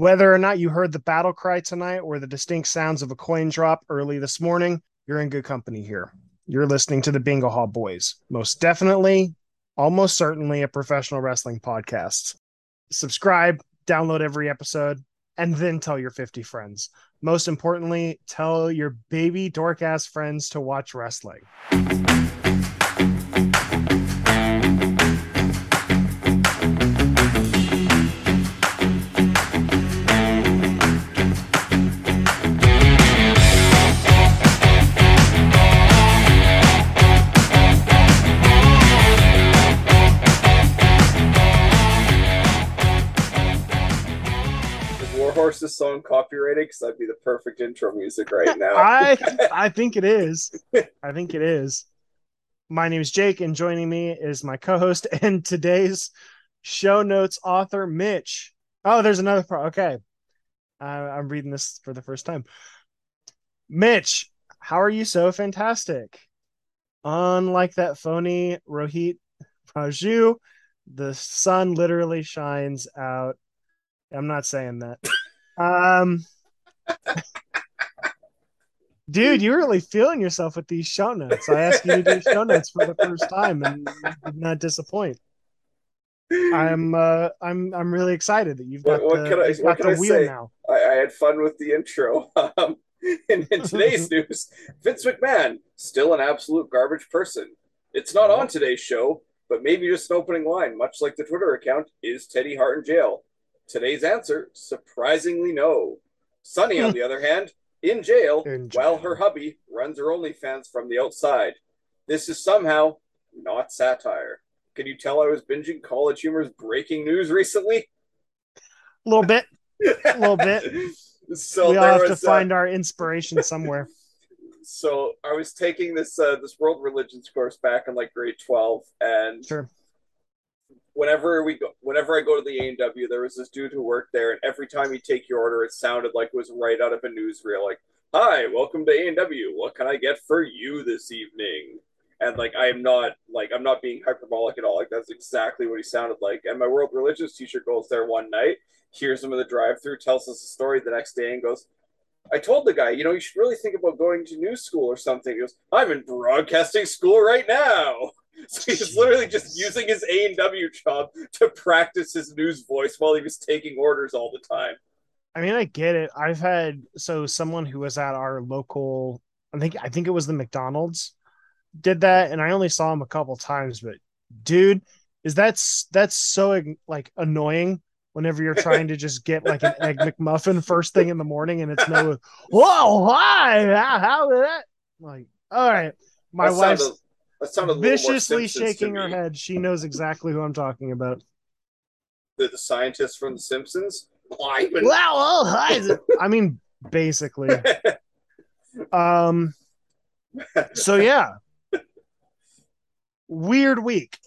Whether or not you heard the battle cry tonight or the distinct sounds of a coin drop early this morning, you're in good company here. You're listening to the Bingo Hall Boys. Most definitely, almost certainly a professional wrestling podcast. Subscribe, download every episode, and then tell your 50 friends. Most importantly, tell your baby dork-ass friends to watch wrestling. This song copyrighted, because that'd be the perfect intro music right now. I think it is. My name is Jake, and joining me is my co-host and today's show notes author, Mitch. Oh, there's another part. Okay, I'm reading this for the first time. Mitch, how are you so fantastic? Unlike that phony Rohit Raju, the sun literally shines out. I'm not saying that. Dude, you're really feeling yourself with these show notes. I asked you to do show notes for the first time, and you did not disappoint. I'm really excited that you've got the wheel now. I had fun with the intro. And in today's news, Vince McMahon still an absolute garbage person. It's not on today's show, but maybe just an opening line, much like the Twitter account, is Teddy Hart in jail? Today's answer, surprisingly no. Sunny, on the other hand, in jail while her hubby runs her OnlyFans from the outside. This is somehow not satire. Can you tell I was binging College Humor's breaking news recently? A little bit. So we all have to find our inspiration somewhere. So I was taking this world religions course back in like grade 12, and sure. Whenever I go to the A&W, there was this dude who worked there, and every time he'd take your order, it sounded like it was right out of a newsreel. Like, hi, welcome to A&W. What can I get for you this evening? And like, I'm not being hyperbolic at all. Like, that's exactly what he sounded like. And my world religions teacher goes there one night, hears him in the drive-thru, tells us a story the next day, and goes, I told the guy, you should really think about going to new school or something. He goes, I'm in broadcasting school right now. So he was literally just using his A&W job to practice his news voice while he was taking orders all the time. I mean, I get it. I've had someone who was at our local, I think it was the McDonald's, did that, and I only saw him a couple times. But dude, that's so like annoying whenever you're trying to just get like an Egg McMuffin first thing in the morning, and it's no, whoa, hi, how did that? I'm like, all right, my wife's. Viciously shaking her head. She knows exactly who I'm talking about. The scientist from The Simpsons? I mean, basically. So, yeah. Weird week.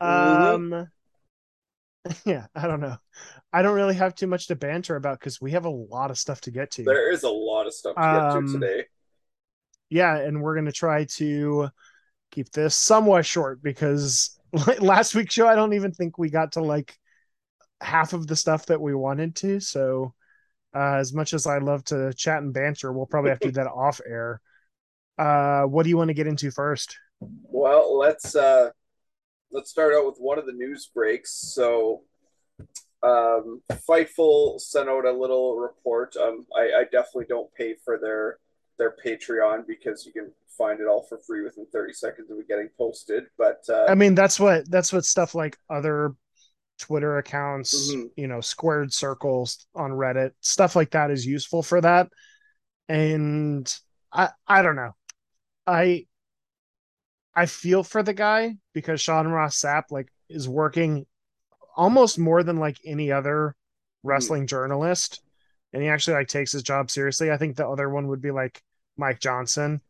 Yeah, I don't know. I don't really have too much to banter about because we have a lot of stuff to get to. There is a lot of stuff to get to today. Yeah, and we're going to try to keep this somewhat short because last week's show, I don't even think we got to like half of the stuff that we wanted to. So as much as I love to chat and banter, we'll probably have to do that off air. What do you want to get into first? Well, let's start out with one of the news breaks. So Fightful sent out a little report. I definitely don't pay for their Patreon because you can find it all for free within 30 seconds of it getting posted, but I mean that's what stuff like other Twitter accounts, Squared Circles on Reddit, stuff like that is useful for that. And I don't know, I feel for the guy because Sean Ross Sapp like is working almost more than like any other wrestling journalist, and he actually like takes his job seriously. I think the other one would be like Mike Johnson.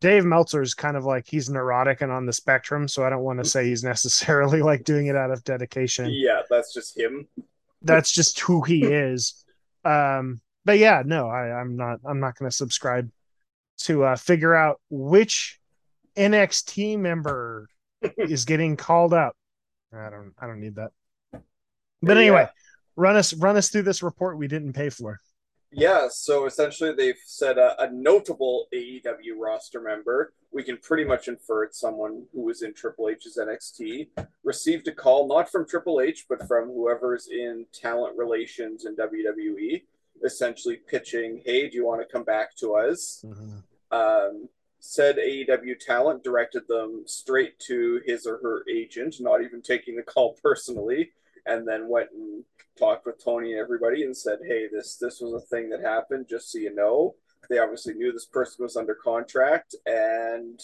Dave Meltzer's kind of like, he's neurotic and on the spectrum, so I don't want to say he's necessarily like doing it out of dedication. Yeah, that's just him. That's just who he is. But yeah, no, I'm not going to subscribe to figure out which NXT member is getting called up. I don't need that. But anyway, Run us through this report we didn't pay for. Yeah, so essentially they've said a notable AEW roster member, we can pretty much infer it's someone who was in Triple H's NXT, received a call not from Triple H, but from whoever's in talent relations in WWE, essentially pitching, hey, do you want to come back to us? Mm-hmm. Said AEW talent directed them straight to his or her agent, not even taking the call personally, and then went and talked with Tony and everybody and said, hey, this was a thing that happened, just so you know. They obviously knew this person was under contract, and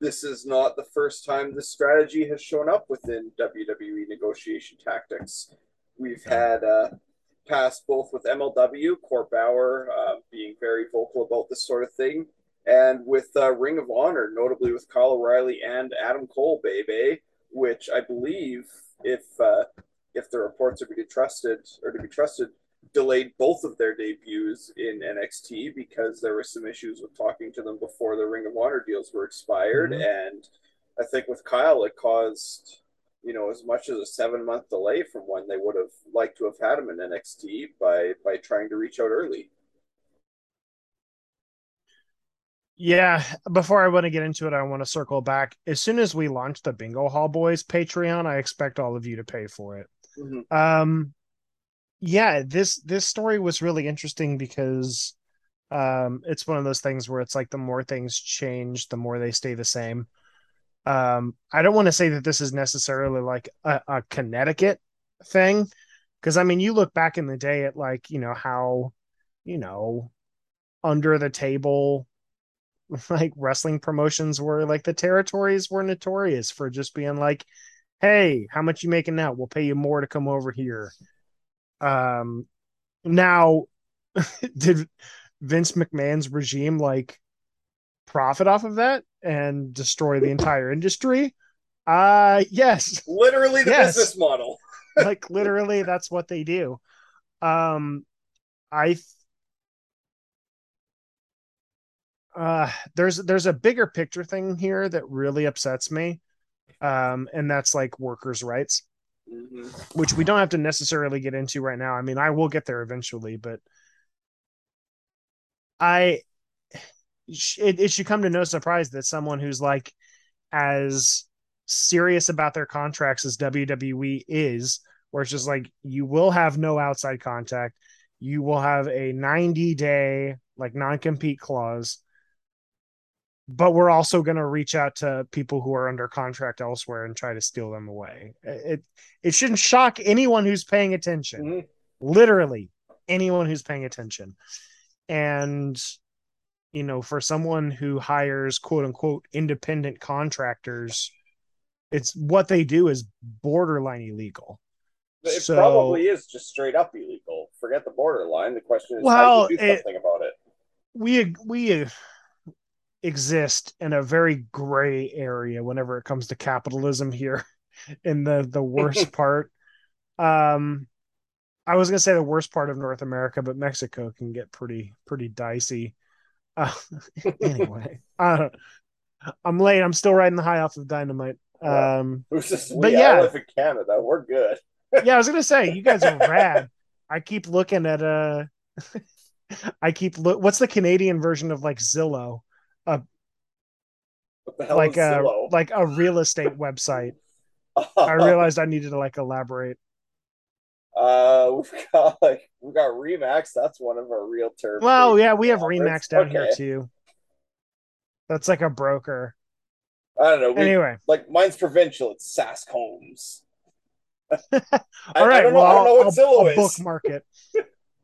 this is not the first time this strategy has shown up within WWE negotiation tactics. We've had past both with MLW, Court Bauer being very vocal about this sort of thing, and with Ring of Honor, notably with Kyle O'Reilly and Adam Cole, baby, which I believe, if the reports are to be trusted, delayed both of their debuts in NXT because there were some issues with talking to them before the Ring of Honor deals were expired. Mm-hmm. And I think with Kyle, it caused, as much as a 7-month delay from when they would have liked to have had him in NXT by trying to reach out early. Yeah, before I want to get into it, I want to circle back. As soon as we launch the Bingo Hall Boys Patreon, I expect all of you to pay for it. Mm-hmm. Yeah, this story was really interesting because it's one of those things where it's like the more things change, the more they stay the same. I don't want to say that this is necessarily like a Connecticut thing, because I mean, you look back in the day at like, how, under the table, like wrestling promotions were, like the territories were notorious for just being like, hey, how much you making now? We'll pay you more to come over here. Now, did Vince McMahon's regime like profit off of that and destroy the entire industry? Yes. Literally the business model. Like literally that's what they do. There's a bigger picture thing here that really upsets me. And that's like workers' rights. Mm-hmm. Which we don't have to necessarily get into right now. I mean, I will get there eventually, but it should come to no surprise that someone who's like as serious about their contracts as WWE is, where it's just like, you will have no outside contact. You will have a 90-day like non-compete clause, but we're also going to reach out to people who are under contract elsewhere and try to steal them away. It shouldn't shock anyone who's paying attention, mm-hmm. Literally anyone who's paying attention. And, for someone who hires quote unquote independent contractors, it's what they do is borderline illegal. It probably is just straight up illegal. Forget the borderline. The question is, how do you do something about it? We exist in a very gray area whenever it comes to capitalism here in the worst part. I was going to say the worst part of North America, but Mexico can get pretty dicey. Anyway, I'm late. I'm still riding the high off of Dynamite. I live in Canada. We're good. Yeah, I was going to say, you guys are rad. I keep looking at what's the Canadian version of like Zillow? What the hell is Zillow? Like a real estate website. I realized I needed to like elaborate. We've got Remax. That's one of our realtor. Well, yeah, we have Remax down here too. That's like a broker. I don't know. Anyway, like mine's provincial. It's Sask Homes. All right. I don't know what Zillow is. Bookmark it.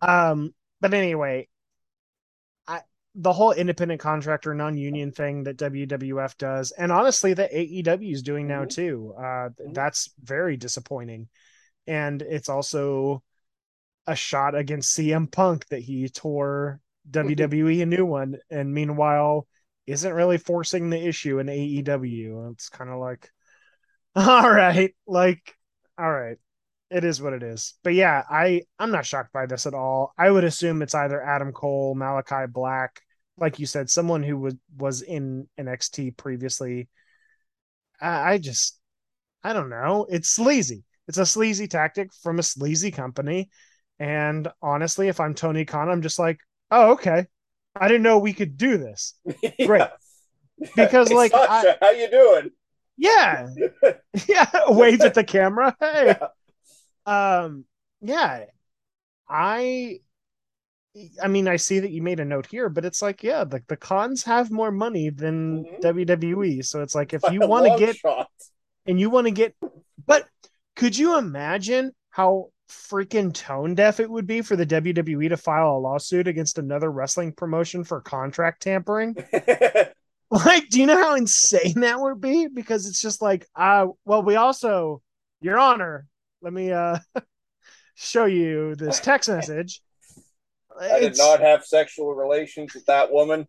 But anyway. The whole independent contractor, non-union thing that WWF does, and honestly that AEW is doing now too. That's very disappointing. And it's also a shot against CM Punk that he tore WWE a new one. And meanwhile, isn't really forcing the issue in AEW. It's kind of like, all right. It is what it is. But yeah, I'm not shocked by this at all. I would assume it's either Adam Cole, Malakai Black, like you said, someone who was in NXT previously. I don't know. It's sleazy. It's a sleazy tactic from a sleazy company. And honestly, if I'm Tony Khan, I'm just like, oh, okay. I didn't know we could do this. Great. Because hey, like, Sasha, how you doing? Yeah. Yeah. Waves at the camera. Hey. Yeah. I mean, I see that you made a note here, but it's like, yeah, the Khans have more money than WWE. So it's like, if you want to get shot. And you want to get, but could you imagine how freaking tone deaf it would be for the WWE to file a lawsuit against another wrestling promotion for contract tampering? Like, do you know how insane that would be? Because it's just like, well, we also, Your Honor, let me show you this text message. I did not have sexual relations with that woman.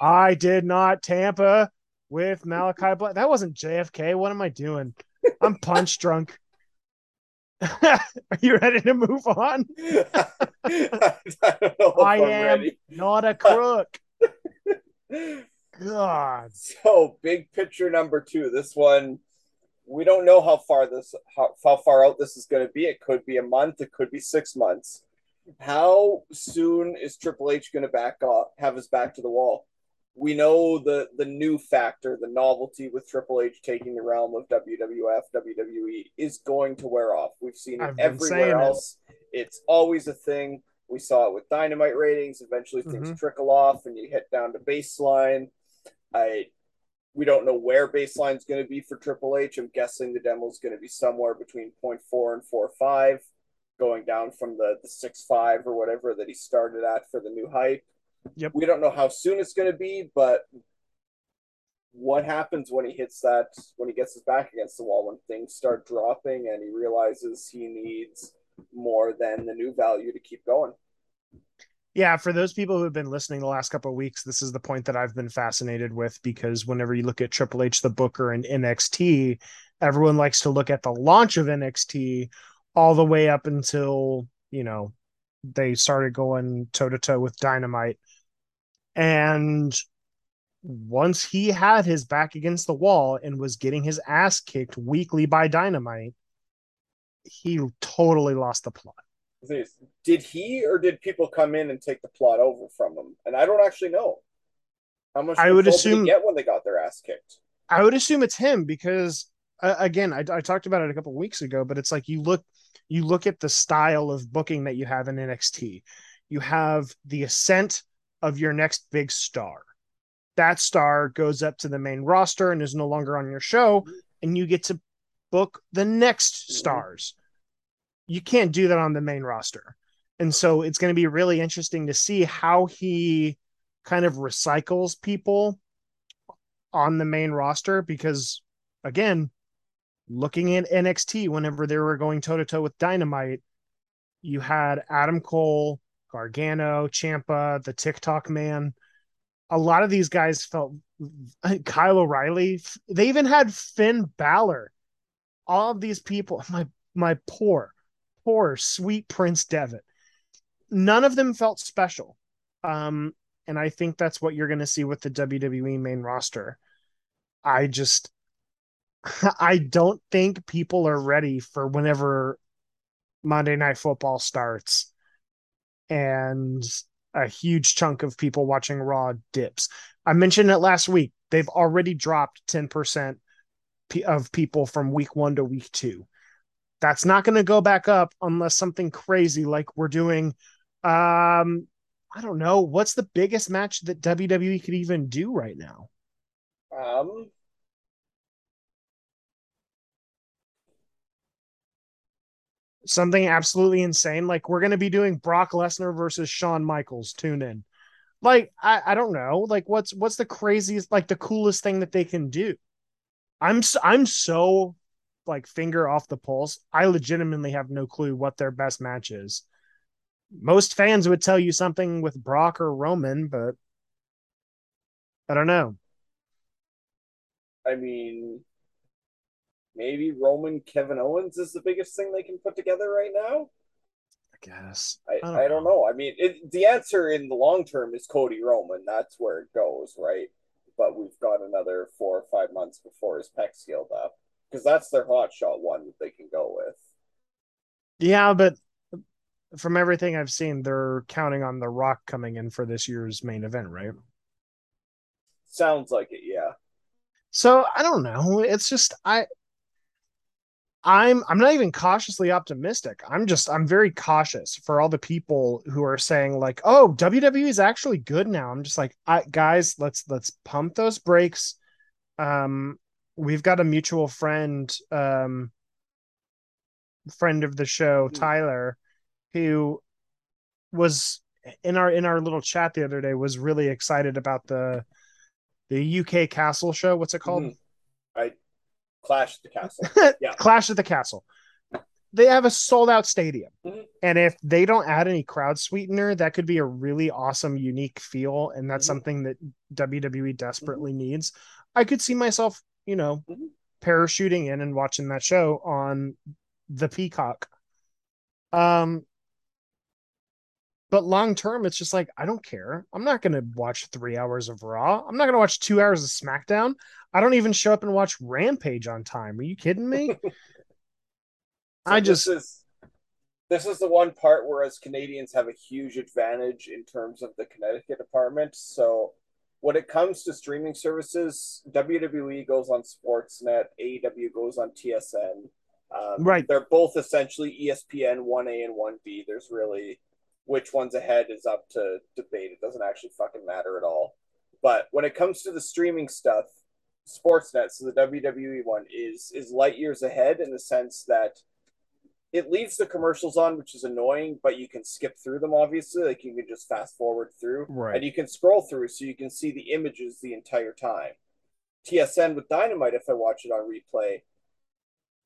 I did not tamper with Malakai Black. That wasn't JFK. What am I doing? I'm punch drunk. Are you ready to move on? I don't know. I am ready. Not a crook. God. So, big picture number two. This one, we don't know how far out this is going to be. It could be a month. It could be 6 months. How soon is Triple H going to back off, have his back to the wall? We know the new factor, the novelty with Triple H taking the realm of WWF, WWE is going to wear off. We've seen it everywhere else. It's always a thing. We saw it with Dynamite ratings. Eventually things trickle off and you hit down to baseline. We don't know where baseline is going to be for Triple H. I'm guessing the demo is going to be somewhere between 0.4 and 4.5, going down from the 6.5 or whatever that he started at for the new hype. Yep. We don't know how soon it's going to be, but what happens when he hits that, when he gets his back against the wall, when things start dropping and he realizes he needs more than the new value to keep going? Yeah, for those people who have been listening the last couple of weeks, this is the point that I've been fascinated with, because whenever you look at Triple H, the Booker, and NXT, everyone likes to look at the launch of NXT all the way up until, you know, they started going toe-to-toe with Dynamite. And once he had his back against the wall and was getting his ass kicked weekly by Dynamite, he totally lost the plot. Did he, or did people come in and take the plot over from him? And I don't actually know how much I would assume get when they got their ass kicked. I would assume it's him, because again, I talked about it a couple weeks ago, but it's like, you look at the style of booking that you have in NXT. You have the ascent of your next big star. That star goes up to the main roster and is no longer on your show, and you get to book the next stars. You can't do that on the main roster. And so it's going to be really interesting to see how he kind of recycles people on the main roster, because, again, looking at NXT, whenever they were going toe-to-toe with Dynamite, you had Adam Cole, Gargano, Ciampa, the TikTok man. A lot of these guys felt, Kyle O'Reilly, they even had Finn Balor. All of these people, my poor, sweet Prince Devitt. None of them felt special. And I think that's what you're going to see with the WWE main roster. I don't think people are ready for whenever Monday Night Football starts and a huge chunk of people watching Raw dips. I mentioned it last week. They've already dropped 10% of people from week 1 to week 2. That's not going to go back up unless something crazy like we're doing. I don't know. What's the biggest match that WWE could even do right now? Something absolutely insane. Like, we're going to be doing Brock Lesnar versus Shawn Michaels. Tune in. Like, I don't know. Like, what's the craziest, like the coolest thing that they can do? I'm so like finger off the pulse. I legitimately have no clue what their best match is. Most fans would tell you something with Brock or Roman, but I don't know. I mean, maybe Roman Kevin Owens is the biggest thing they can put together right now. I guess. I don't know. I mean, the answer in the long term is Cody Roman. That's where it goes, right? But we've got another 4 or 5 months before his pec's healed up. because that's their hotshot one that they can go with. Yeah, but from everything I've seen, they're counting on The Rock coming in for this year's main event, right? Sounds like it, yeah. So I don't know. It's just I'm not even cautiously optimistic. I'm very cautious for all the people who are saying like, oh, WWE is actually good now. I'm just like, guys, let's pump those brakes. We've got a mutual friend of the show, Tyler, who was in our little chat the other day, was really excited about the UK Castle show. What's it called? Clash at the Castle. Yeah. Clash at the Castle. They have a sold out stadium. Mm-hmm. And if they don't add any crowd sweetener, that could be a really awesome, unique feel. And that's something that WWE desperately needs. I could see myself, parachuting in and watching that show on the Peacock. But long term, it's just like, I don't care. I'm not going to watch 3 hours of Raw. I'm not going to watch 2 hours of SmackDown. I don't even show up and watch Rampage on time. Are you kidding me? This is the one part where as Canadians have a huge advantage in terms of the Connecticut department. So when it comes to streaming services, WWE goes on Sportsnet, AEW goes on TSN. Right. They're both essentially ESPN 1A and 1B. There's really which one's ahead is up to debate. It doesn't actually fucking matter at all. But when it comes to the streaming stuff, Sportsnet, so the WWE one, is light years ahead in the sense that it leaves the commercials on, which is annoying, but you can skip through them, obviously. Like, you can just fast forward through. Right. And you can scroll through so you can see the images the entire time. TSN with Dynamite, if I watch it on replay,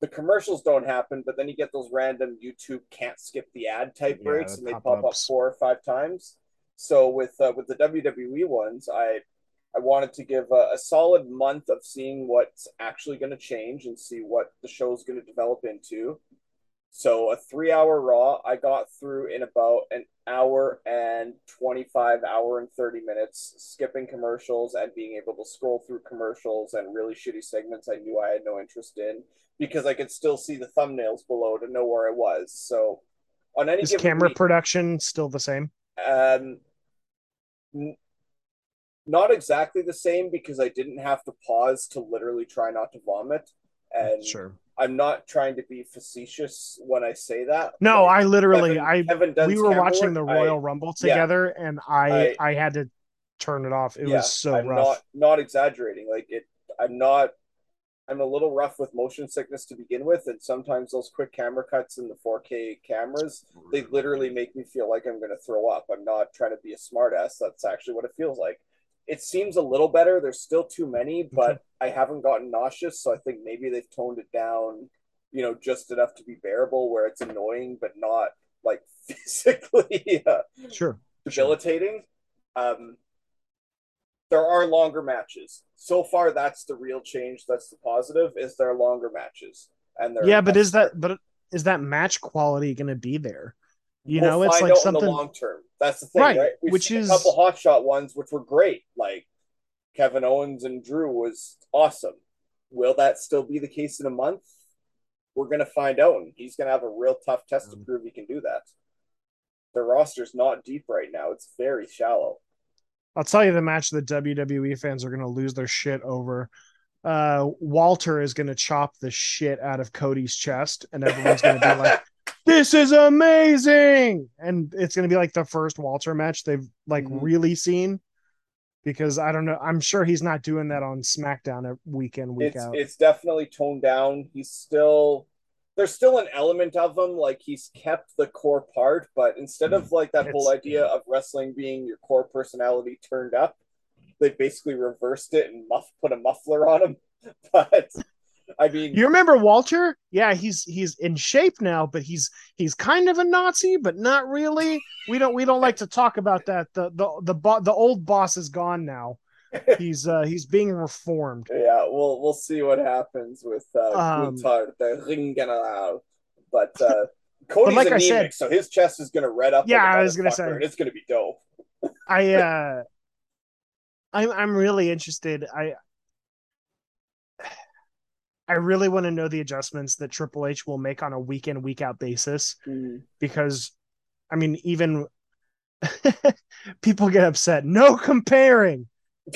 the commercials don't happen, but then you get those random YouTube can't skip the ad type breaks, and they pop up 4 or 5 times. So with the WWE ones, I wanted to give a solid month of seeing what's actually going to change and see what the show's going to develop into. So a 3-hour Raw, I got through in about an hour and 25, hour and 30 minutes, skipping commercials and being able to scroll through commercials and really shitty segments I knew I had no interest in because I could still see the thumbnails below to know where I was. So on any given camera week, production still the same? Not exactly the same because I didn't have to pause to literally try not to vomit. And sure. I'm not trying to be facetious when I say that. No, like, we were watching the Royal Rumble together, and I had to turn it off. It was so rough. Not exaggerating. Like it, I'm a little rough with motion sickness to begin with, and sometimes those quick camera cuts in the 4K cameras, they literally make me feel like I'm going to throw up. I'm not trying to be a smartass. That's actually what it feels like. It seems a little better. There's still too many, but I haven't gotten nauseous, so I think maybe they've toned it down, just enough to be bearable where it's annoying, but not, like, physically debilitating. Sure. There are longer matches. So far, that's the real change. That's the positive, is there are longer matches. And is that match quality going to be there? It's like something in the long term. That's the thing, right? We've seen a couple hotshot ones, which were great. Like Kevin Owens and Drew was awesome. Will that still be the case in a month? We're going to find out, and he's going to have a real tough test to prove he can do that. The roster's not deep right now; it's very shallow. I'll tell you the match that WWE fans are going to lose their shit over. Walter is going to chop the shit out of Cody's chest, and everyone's going to be like, this is amazing. And it's going to be like the first Walter match they've really seen, because I don't know. I'm sure he's not doing that on SmackDown week in, week out. It's definitely toned down. There's still an element of him. Like, he's kept the core part, but instead of like that whole idea of wrestling being your core personality turned up, they basically reversed it and put a muffler on him. But I mean, you remember Walter? Yeah, he's in shape now, but he's kind of a Nazi, but not really. We don't like to talk about that. The old boss is gone now. He's being reformed. Yeah, we'll see what happens with Gunther, the Ring General. But Cody's but like anemic, I said, so his chest is going to red up. Yeah, I was going to say, and it's going to be dope. I'm really interested. I really want to know the adjustments that Triple H will make on a week in, week out basis, because, I mean, even people get upset. No comparing.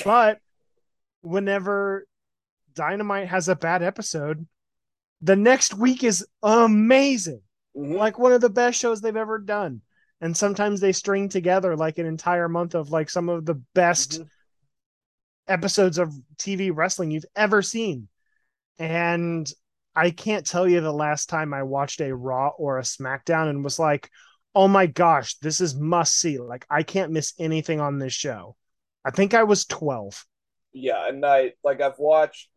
But whenever Dynamite has a bad episode, the next week is amazing. Like one of the best shows they've ever done. And sometimes they string together like an entire month of like some of the best episodes of TV wrestling you've ever seen. And I can't tell you the last time I watched a Raw or a SmackDown and was like, oh my gosh, this is must see. Like, I can't miss anything on this show. I think I was 12. Yeah. And I've watched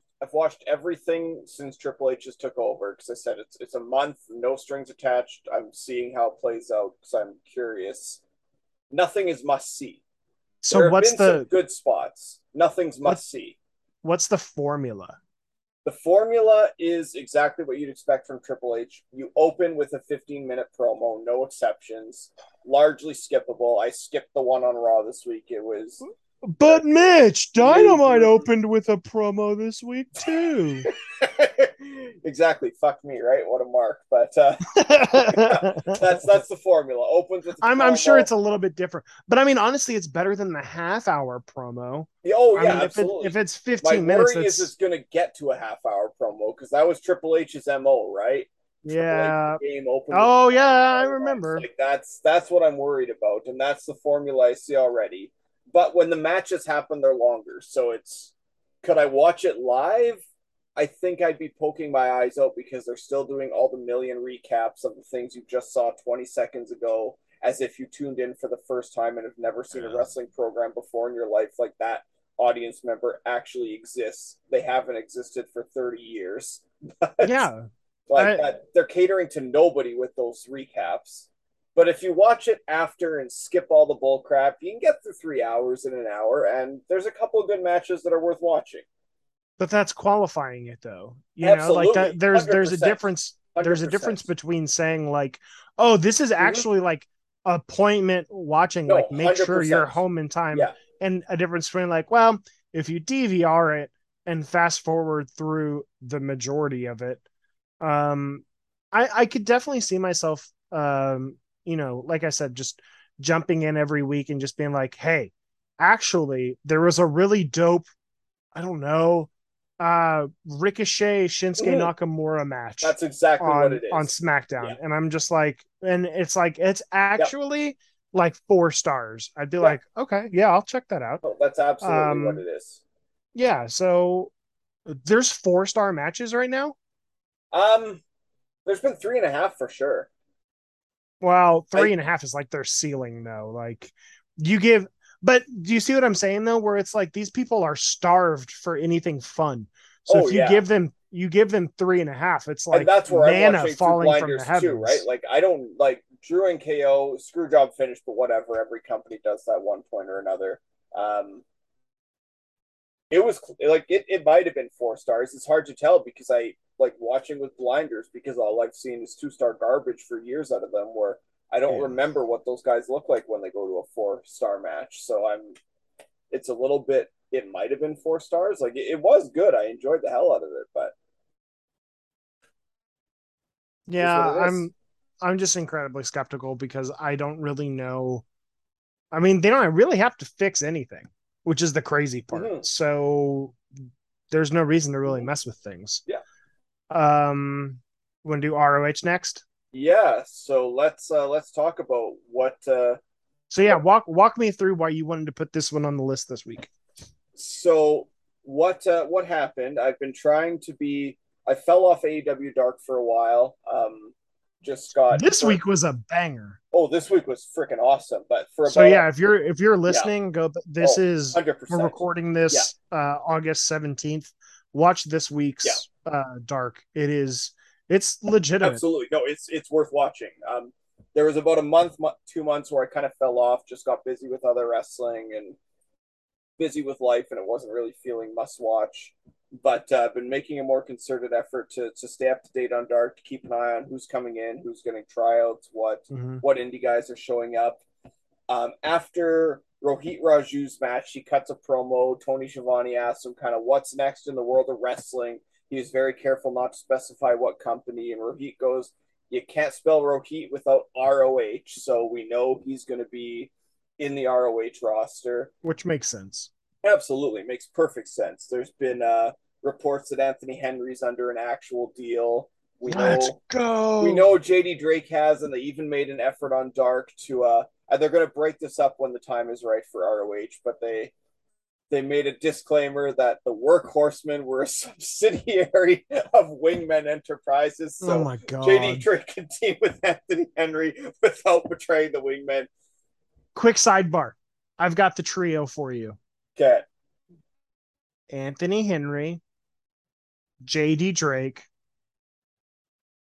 everything since Triple H just took over. Cause I said, it's a month, no strings attached. I'm seeing how it plays out. Cause I'm curious. Nothing is must see. So there what's the good spots? Nothing's must see. What's the formula? The formula is exactly what you'd expect from Triple H. You open with a 15-minute promo, no exceptions, largely skippable. I skipped the one on Raw this week. It was... But Mitch, Dynamite opened with a promo this week, too. Exactly. Fuck me, right? What a mark. But that's the formula. Opens with a promo. I'm sure it's a little bit different. But, I mean, honestly, it's better than the half-hour promo. Oh, yeah, I mean, absolutely. If it's 15 minutes... My worry is it's going to get to a half-hour promo, because that was Triple H's MO, right? Yeah. Game open. Oh, yeah, I remember. Like, that's what I'm worried about, and that's the formula I see already. But when the matches happen, they're longer. So it's, could I watch it live? I think I'd be poking my eyes out because they're still doing all the million recaps of the things you just saw 20 seconds ago, as if you tuned in for the first time and have never seen a wrestling program before in your life. Like, that audience member actually exists. They haven't existed for 30 years. But, they're catering to nobody with those recaps. But if you watch it after and skip all the bull crap, you can get through 3 hours in an hour, and there's a couple of good matches that are worth watching. But that's qualifying it, though. You Absolutely. Know, like that, there's a difference. 100%. There's a difference between saying like, "Oh, this is actually like appointment watching. No, like, make 100%. Sure you're home in time," and a difference between like, "Well, if you DVR it and fast forward through the majority of it," I could definitely see myself. You know, like I said, just jumping in every week and just being like, hey, actually, there was a really dope, I don't know, Ricochet Shinsuke Nakamura match. That's exactly what it is. On SmackDown. Yeah. And I'm just like, and it's like, it's actually like 4 stars. I'd be like, okay, yeah, I'll check that out. Oh, that's absolutely what it is. Yeah. So there's 4-star matches right now. There's been 3.5 for sure. Well, 3.5 is like their ceiling, though. Like, you give, but do you see what I'm saying, though? Where it's like these people are starved for anything fun. So if you give them 3.5, it's like, and that's where manna falling from the heavens, too, right? Like, I don't like Drew and KO screw job finish, but whatever. Every company does that one point or another. It was like it might have been 4 stars. It's hard to tell because I like watching with blinders because all I've seen is 2-star garbage for years out of them where I don't remember what those guys look like when they go to a 4-star match. So it's a little bit, it might have been 4 stars. Like it was good. I enjoyed the hell out of it, but. Yeah, I'm just incredibly skeptical because I don't really know. I mean, they don't really have to fix anything, which is the crazy part. So there's no reason to really mess with things. Yeah. Want to do ROH next? Yeah. So let's talk about what. So yeah, walk me through why you wanted to put this one on the list this week. So what happened? I've been trying to be. I fell off AEW Dark for a while. Just got this week was a banger. Oh, this week was freaking awesome. But for if you're listening, go. This is 100%. We're recording this August 17th. Watch this week's Dark. It's legitimate. Absolutely. No, it's worth watching. There was about a month, 2 months where I kind of fell off, just got busy with other wrestling and busy with life. And it wasn't really feeling must watch, but I've been making a more concerted effort to stay up to date on Dark, to keep an eye on who's coming in, who's getting tryouts, what indie guys are showing up. After Rohit Raju's match, he cuts a promo. Tony Schiavone asks him kind of what's next in the world of wrestling. He He was very careful not to specify what company. And Rohit goes, you can't spell Rohit without ROH, so we know he's going to be in the ROH roster. Which makes sense. Absolutely. Makes perfect sense. There's been reports that Anthony Henry's under an actual deal. We know JD Drake has, and they even made an effort on Dark to they're going to break this up when the time is right for ROH, but they made a disclaimer that the Workhorsemen were a subsidiary of Wingman Enterprises. So JD Drake can team with Anthony Henry without betraying the Wingmen. Quick sidebar. I've got the trio for you. Okay. Anthony Henry, JD Drake,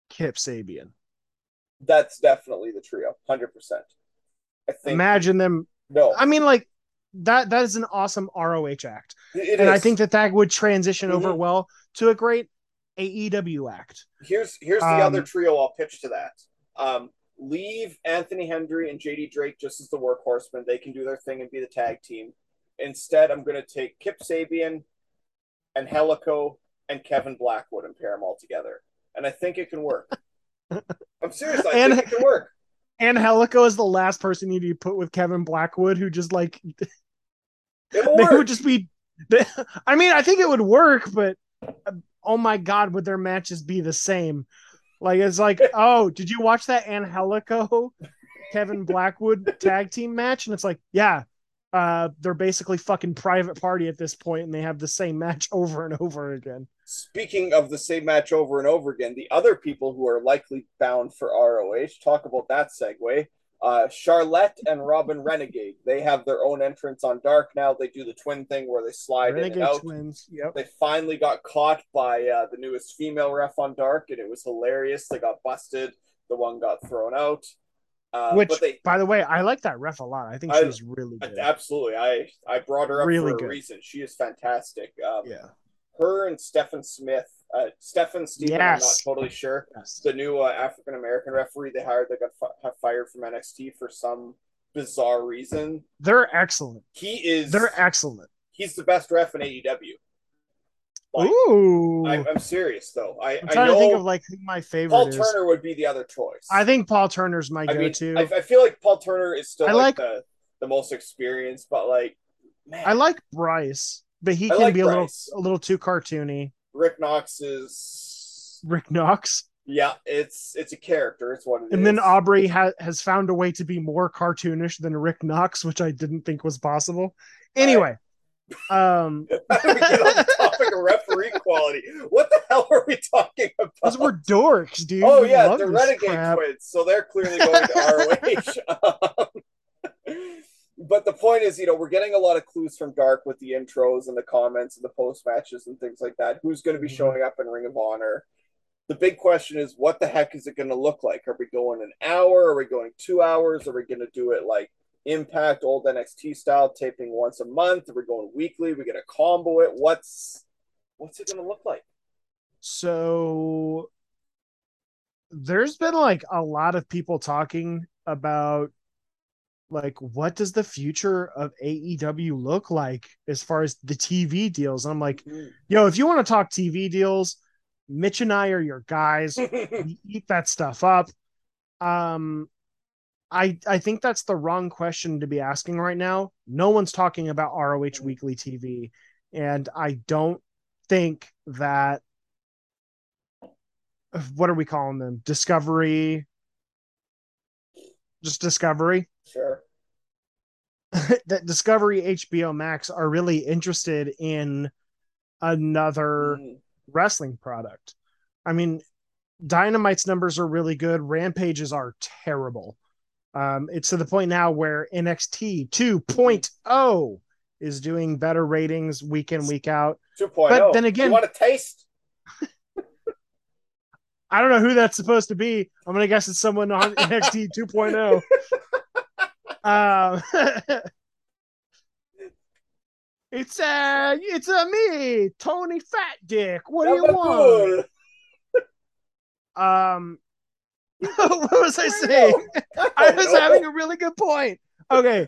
Kip Sabian. That's definitely the trio, 100%. I think. Imagine them. No. I mean, like, that is an awesome ROH act. It is. I think that would transition over well to a great AEW act. Here's the other trio I'll pitch to that. Leave Anthony Henry and JD Drake just as the workhorsemen. They can do their thing and be the tag team. Instead, I'm going to take Kip Sabian, Angelico, and Kevin Blackwood and pair them all together. And I think it can work. I'm serious. I think it can work. Angelico is the last person you need to put with Kevin Blackwood, who just like... I mean, I think it would work, but oh my God, would their matches be the same? Like, it's like, oh, did you watch that Angelico Kevin Blackwood tag team match? And it's like, yeah, they're basically fucking Private Party at this point, and they have the same match over and over again. Speaking of the same match over and over again, the other people who are likely bound for ROH, talk about that segue. Charlotte and Robin Renegade. They have their own entrance on Dark now. They do the twin thing where they slide Renegade in and out. Twins. Yep. They finally got caught by the newest female ref on Dark, and it was hilarious. They got busted. The one got thrown out. By the way, I like that ref a lot. I think she was really good. Absolutely. I brought her up for a reason. She is fantastic. Yeah. Her and Stephen Steven, yes. I'm not totally sure. Yes. The new African-American referee they hired that got fired from NXT for some bizarre reason. They're excellent. He's the best ref in AEW. Like, ooh. I'm serious, though. I'm trying to think of like who my favorite is. Paul Turner would be the other choice. I think Paul Turner's my go-to. I feel like Paul Turner is still the most experienced, but like, man. I like Bryce. But he can be a little too cartoony. Rick Knox. Yeah, it's a character. It's what it is. And then Aubrey has found a way to be more cartoonish than Rick Knox, which I didn't think was possible. Anyway, we get on the topic of referee quality. What the hell are we talking about? Because we're dorks, dude. Oh yeah, the Renegade twins. So they're clearly going to ROH. But the point is, we're getting a lot of clues from Dark with the intros and the comments and the post matches and things like that. Who's going to be showing up in Ring of Honor? The big question is, what the heck is it going to look like? Are we going an hour? Are we going 2 hours? Are we going to do it like Impact, old NXT style, taping once a month? Are we going weekly? We're going to combo it. What's it going to look like? So there's been like a lot of people talking about like, what does the future of AEW look like as far as the TV deals? And I'm like, yo, if you want to talk TV deals, Mitch and I are your guys. We eat that stuff up. I think that's the wrong question to be asking right now. No one's talking about ROH weekly TV. And I don't think that, what are we calling them? Discovery. Just Discovery. Sure. That Discovery, HBO Max are really interested in another wrestling product. I mean, Dynamite's numbers are really good. Rampages are terrible. It's to the point now where NXT 2.0 is doing better ratings week in, week out. 2.0. But then again, you want a taste? I don't know who that's supposed to be. I'm going to guess it's someone on NXT 2.0. It's me, Tony Fat Dick. What do you want? Cool. What was I saying? I was having a really good point. Okay.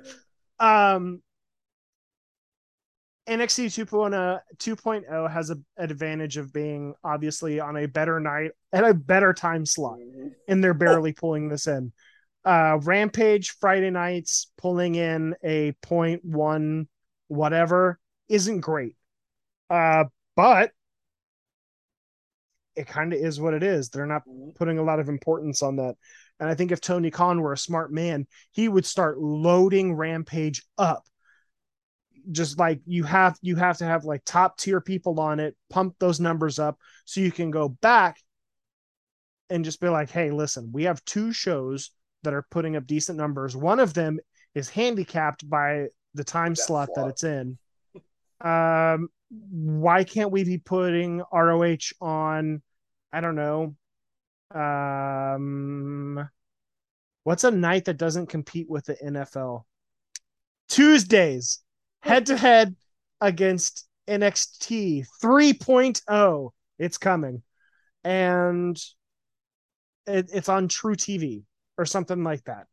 NXT 2.0 has an advantage of being obviously on a better night at a better time slot, and they're barely pulling this in. Rampage Friday nights pulling in a 0.1 whatever isn't great, but it kind of is what it is. They're not putting a lot of importance on that. And I think if Tony Khan were a smart man, he would start loading Rampage up. Just like you have to have like top tier people on it, pump those numbers up so you can go back and just be like, hey, listen, we have two shows that are putting up decent numbers. One of them is handicapped by the time slot that it's in. Why can't we be putting ROH on, I don't know, what's a night that doesn't compete with the NFL? Tuesdays, head-to-head against NXT 3.0. It's coming. And it's on True TV or something like that.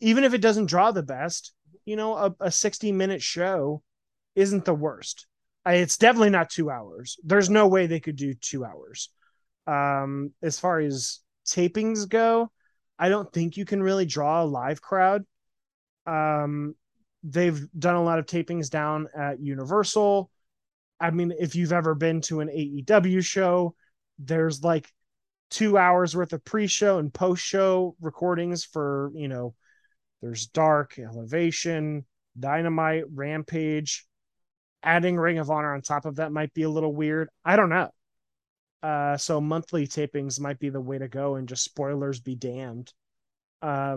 Even if it doesn't draw the best, you know, a 60-minute show isn't the worst. It's definitely not 2 hours. There's no way they could do 2 hours. As far as tapings go, I don't think you can really draw a live crowd. They've done a lot of tapings down at Universal. I mean, if you've ever been to an AEW show, there's like 2 hours worth of pre-show and post-show recordings for, you know, there's Dark, Elevation, Dynamite, Rampage. Adding Ring of Honor on top of that might be a little weird. I don't know. So monthly tapings might be the way to go, and just spoilers be damned. I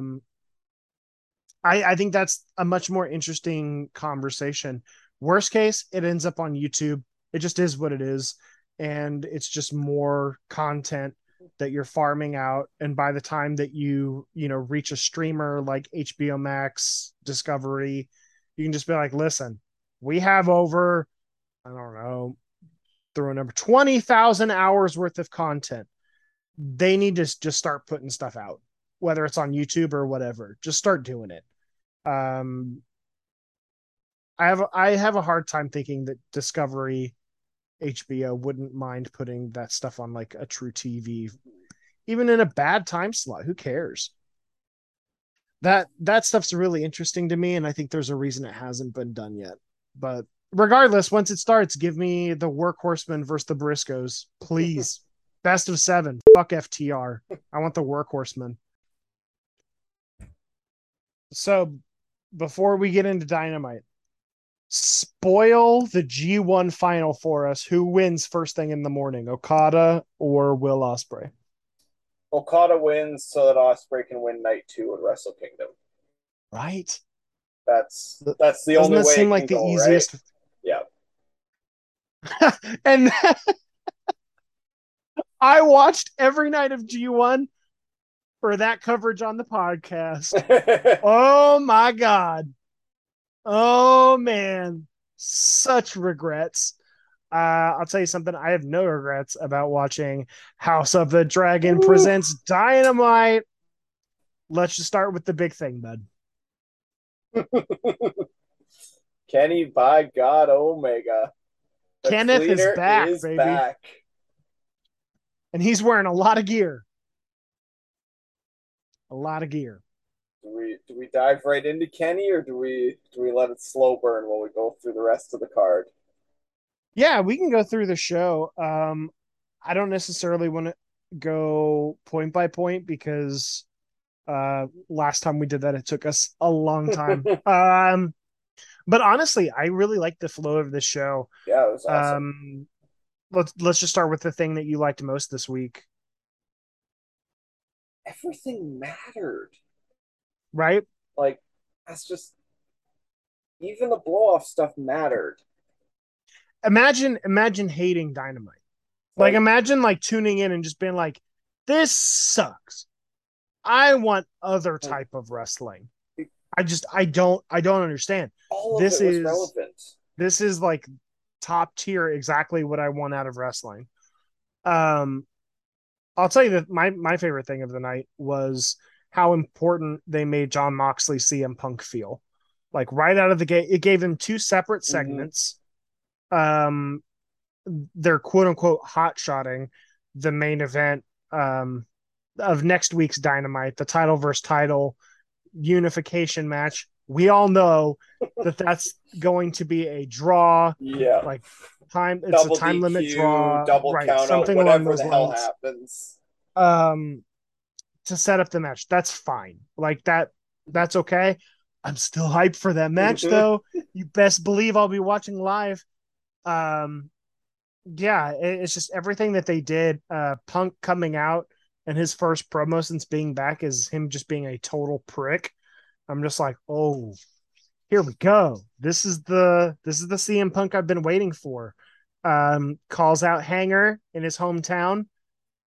think that's a much more interesting conversation. Worst case, it ends up on YouTube. It just is what it is. And it's just more content that you're farming out. And by the time that you reach a streamer like HBO Max, Discovery, you can just be like, listen, we have over, I don't know, throw a number, 20,000 hours worth of content. They need to just start putting stuff out, whether it's on YouTube or whatever. Just start doing it. I have a hard time thinking that Discovery, HBO wouldn't mind putting that stuff on like a True TV, even in a bad time slot. Who cares? That stuff's really interesting to me, and I think there's a reason it hasn't been done yet. But regardless, once it starts, give me the Workhorsemen versus the Briscoes, please. Best of 7. Fuck FTR. I want the Workhorsemen. So before we get into Dynamite, spoil the G1 final for us. Who wins first thing in the morning, Okada or Will Ospreay? Okada wins so that Ospreay can win night 2 at Wrestle Kingdom. Right. That's the only way. Doesn't that seem like the easiest? Right? Yeah. And I watched every night of G1 for that coverage on the podcast. Oh my God. Oh man. Such regrets. I'll tell you something. I have no regrets about watching House of the Dragon presents Dynamite. Let's just start with the big thing, bud. Kenny, by God, Omega. The Kenneth is back, baby. Back. And he's wearing a lot of gear. A lot of gear. Do we dive right into Kenny, or do we let it slow burn while we go through the rest of the card? Yeah, we can go through the show. I don't necessarily want to go point by point because last time we did that, it took us a long time. But honestly, I really like the flow of this show. Yeah, it was awesome. Let's just start with the thing that you liked most this week. Everything mattered, right? Like, that's just, even the blow-off stuff mattered. Imagine hating Dynamite. Like imagine like tuning in and just being like, this sucks. I want other type of wrestling. I don't understand. All of it was relevant. This is like top tier, exactly what I want out of wrestling. I'll tell you that my favorite thing of the night was how important they made Jon Moxley CM Punk feel. like right out of the gate. It gave them two separate segments. Mm-hmm. They're quote unquote hot shotting the main event of next week's Dynamite, the title versus title unification match. We all know that that's going to be a draw. Yeah, like time. It's double a time DQ, limit draw. Double right, count something out, whatever along those the hell lines. Happens. To set up the match, that's fine. Like that's okay. I'm still hyped for that match, though. You best believe I'll be watching live. Yeah, it's just everything that they did. Punk coming out and his first promo since being back is him just being a total prick. I'm just like, oh, here we go. This is the CM Punk I've been waiting for. Calls out Hanger in his hometown,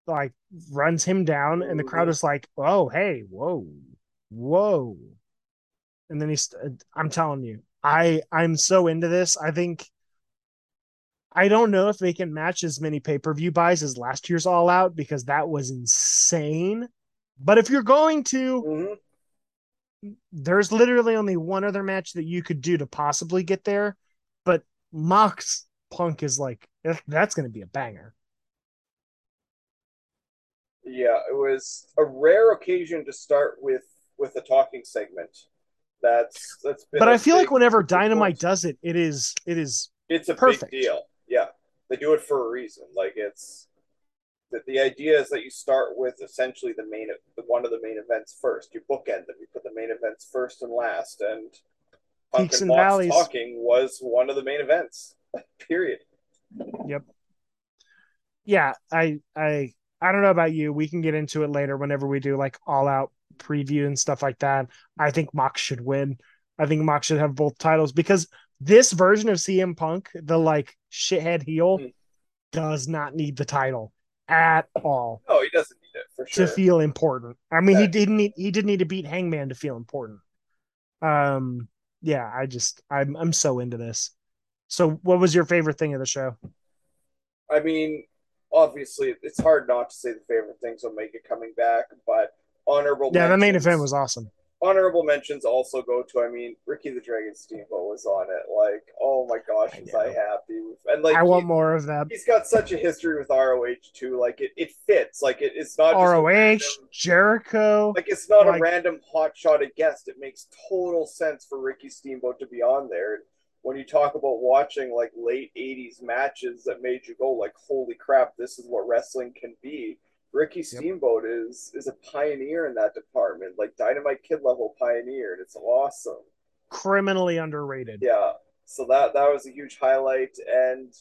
like runs him down, and the crowd is like, oh, hey, whoa. And then I'm telling you, I'm so into this. I think, I don't know if they can match as many pay-per-view buys as last year's All Out, because that was insane. But if you're going to, there's literally only one other match that you could do to possibly get there. But Mox Punk is like, that's going to be a banger. Yeah, it was a rare occasion to start with a talking segment. That's been. But I feel like whenever Dynamite does it, it's a perfect. Big deal. Yeah, they do it for a reason. Like it's that the idea is that you start with essentially one of the main events first. You bookend them. You put the main events first and last. And Punk and Mox talking was one of the main events. Period. Yep. Yeah, I don't know about you. We can get into it later whenever we do like All Out preview and stuff like that. I think Mox should win. I think Mox should have both titles, because this version of CM Punk, the like shithead heel, does not need the title at all. Oh, he doesn't need it for sure. To feel important. I mean, he didn't need to beat Hangman to feel important. Yeah, I'm so into this. So what was your favorite thing of the show? I mean, obviously, it's hard not to say the favorite things will make it coming back, but honorable mentions. Yeah, the main event was awesome. Honorable mentions also go to, I mean, Ricky the Dragon Steamboat was on it. Like, oh my gosh, was I happy. And like, I want more of that. He's got such a history with ROH too. Like, it fits. Like, it's not ROH, Jericho. Like, it's not a random hot-shotted guest. It makes total sense for Ricky Steamboat to be on there. When you talk about watching like late 80s matches that made you go like, holy crap, this is what wrestling can be. Ricky Steamboat is a pioneer in that department, like Dynamite Kid level pioneer. And it's awesome. Criminally underrated. Yeah. So that was a huge highlight. And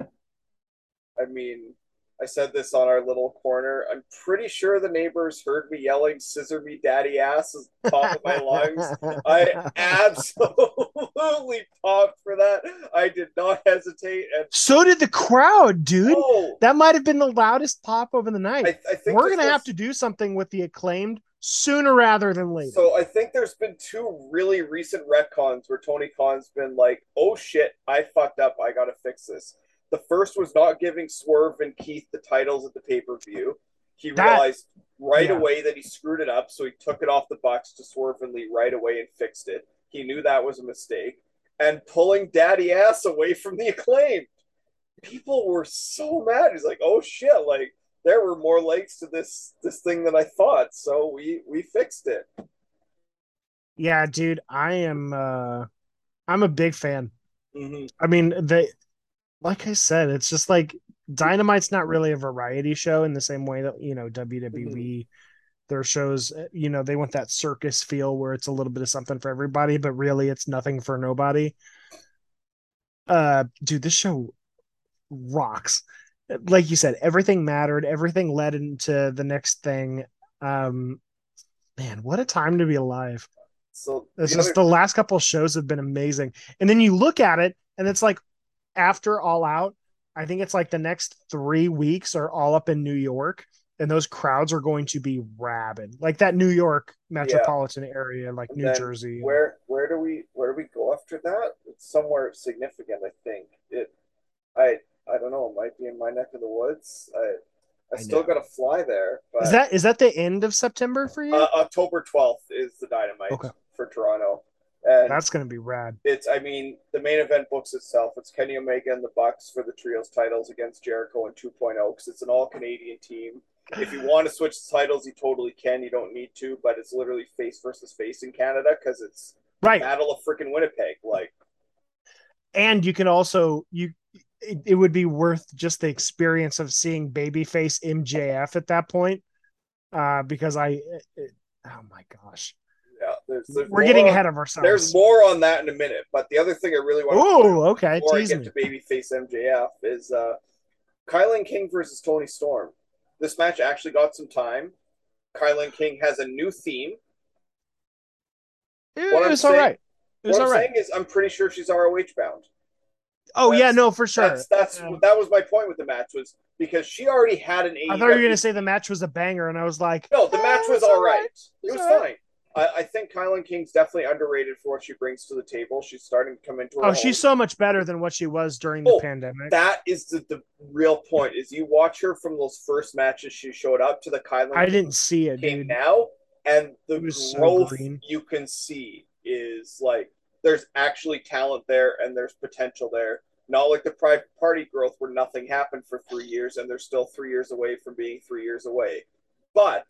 I mean, I said this on our little corner. I'm pretty sure the neighbors heard me yelling, "Scissor me daddy ass" is the top of my lungs. I absolutely popped for that. I did not hesitate. And so did the crowd, dude. Oh, that might have been the loudest pop over the night. I think we're going to have to do something with the Acclaimed sooner rather than later. So I think there's been two really recent retcons where Tony Khan's been like, oh shit, I fucked up. I got to fix this. The first was not giving Swerve and Keith the titles at the pay-per-view. He realized away that he screwed it up, so he took it off the Bucks to Swerve and Lee right away and fixed it. He knew that was a mistake. And pulling Daddy Ass away from the Acclaimed. People were so mad. He's like, oh shit, like there were more legs to this thing than I thought, so we fixed it. Yeah, dude, I'm a big fan. Mm-hmm. I mean, like I said, it's just like Dynamite's not really a variety show in the same way that, you know, WWE, their shows, you know, they want that circus feel where it's a little bit of something for everybody, but really it's nothing for nobody. Dude, this show rocks. Like you said, everything mattered. Everything led into the next thing. Man, what a time to be alive. So it's just the last couple of shows have been amazing. And then you look at it and it's like, after All Out, I think it's like the next 3 weeks are all up in New York, and those crowds are going to be rabid. Like that New York metropolitan area, like New Jersey. Where do we go after that? It's somewhere significant, I think. I don't know. It might be in my neck of the woods. I still got to fly there. But is that the end of September for you? October 12th is the Dynamite for Toronto. And that's going to be rad. It's, I mean, the main event books itself. It's Kenny Omega and the Bucks for the trios titles against Jericho and 2.0, because it's an all-Canadian team. If you want to switch the titles, you totally can. You don't need to, but it's literally face versus face in Canada because it's right. The Battle of freaking Winnipeg. Like, and you can also it would be worth just the experience of seeing babyface MJF at that point, because oh my gosh. Yeah, there's we're getting ahead of ourselves. There's more on that in a minute, but the other thing I really want before I get to babyface MJF is Kylan King versus Tony Storm. This match actually got some time. Kylan King has a new theme. What I'm saying is I'm pretty sure she's ROH bound. Oh, that's, yeah, no, for sure. That was my point with the match, was because she already had an AEW. I thought you were going to say the match was a banger, and I was like... No, the match was all right. It was fine. I think Kylan King's definitely underrated for what she brings to the table. She's starting to come into her own. She's so much better than what she was during the pandemic. That is the real point, is you watch her from those first matches she showed up to the Kylan King. I didn't see it, dude. Now, and the growth you can see is like... There's actually talent there, and there's potential there. Not like the Private Party growth where nothing happened for 3 years, and they're still 3 years away from being 3 years away. But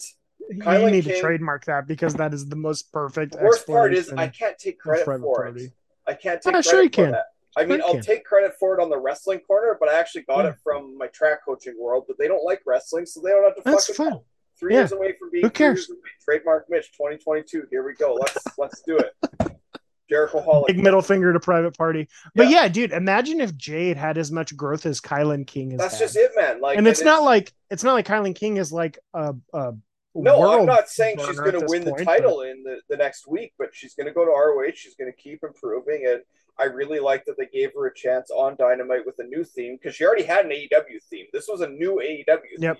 Kylan King, to trademark that, because that is the most perfect. The worst part is I can't take credit for it. I can't take credit for that. I mean, I'll take credit for it on the wrestling corner, but I actually got it from my track coaching world. But they don't like wrestling, so they don't have to fucking help. 3 years away from being. Who cares? Trademark Mitch 2022. Here we go. Let's do it. Jericho Hall. Big middle finger to Private Party. But yeah, dude, imagine if Jade had as much growth as Kylan King. That's just it, man. Like, it's not like Kylan King is like a I'm not saying she's going to win the title in the next week, but she's going to go to ROH. She's going to keep improving, and I really like that they gave her a chance on Dynamite with a new theme, because she already had an AEW theme. This was a new AEW theme,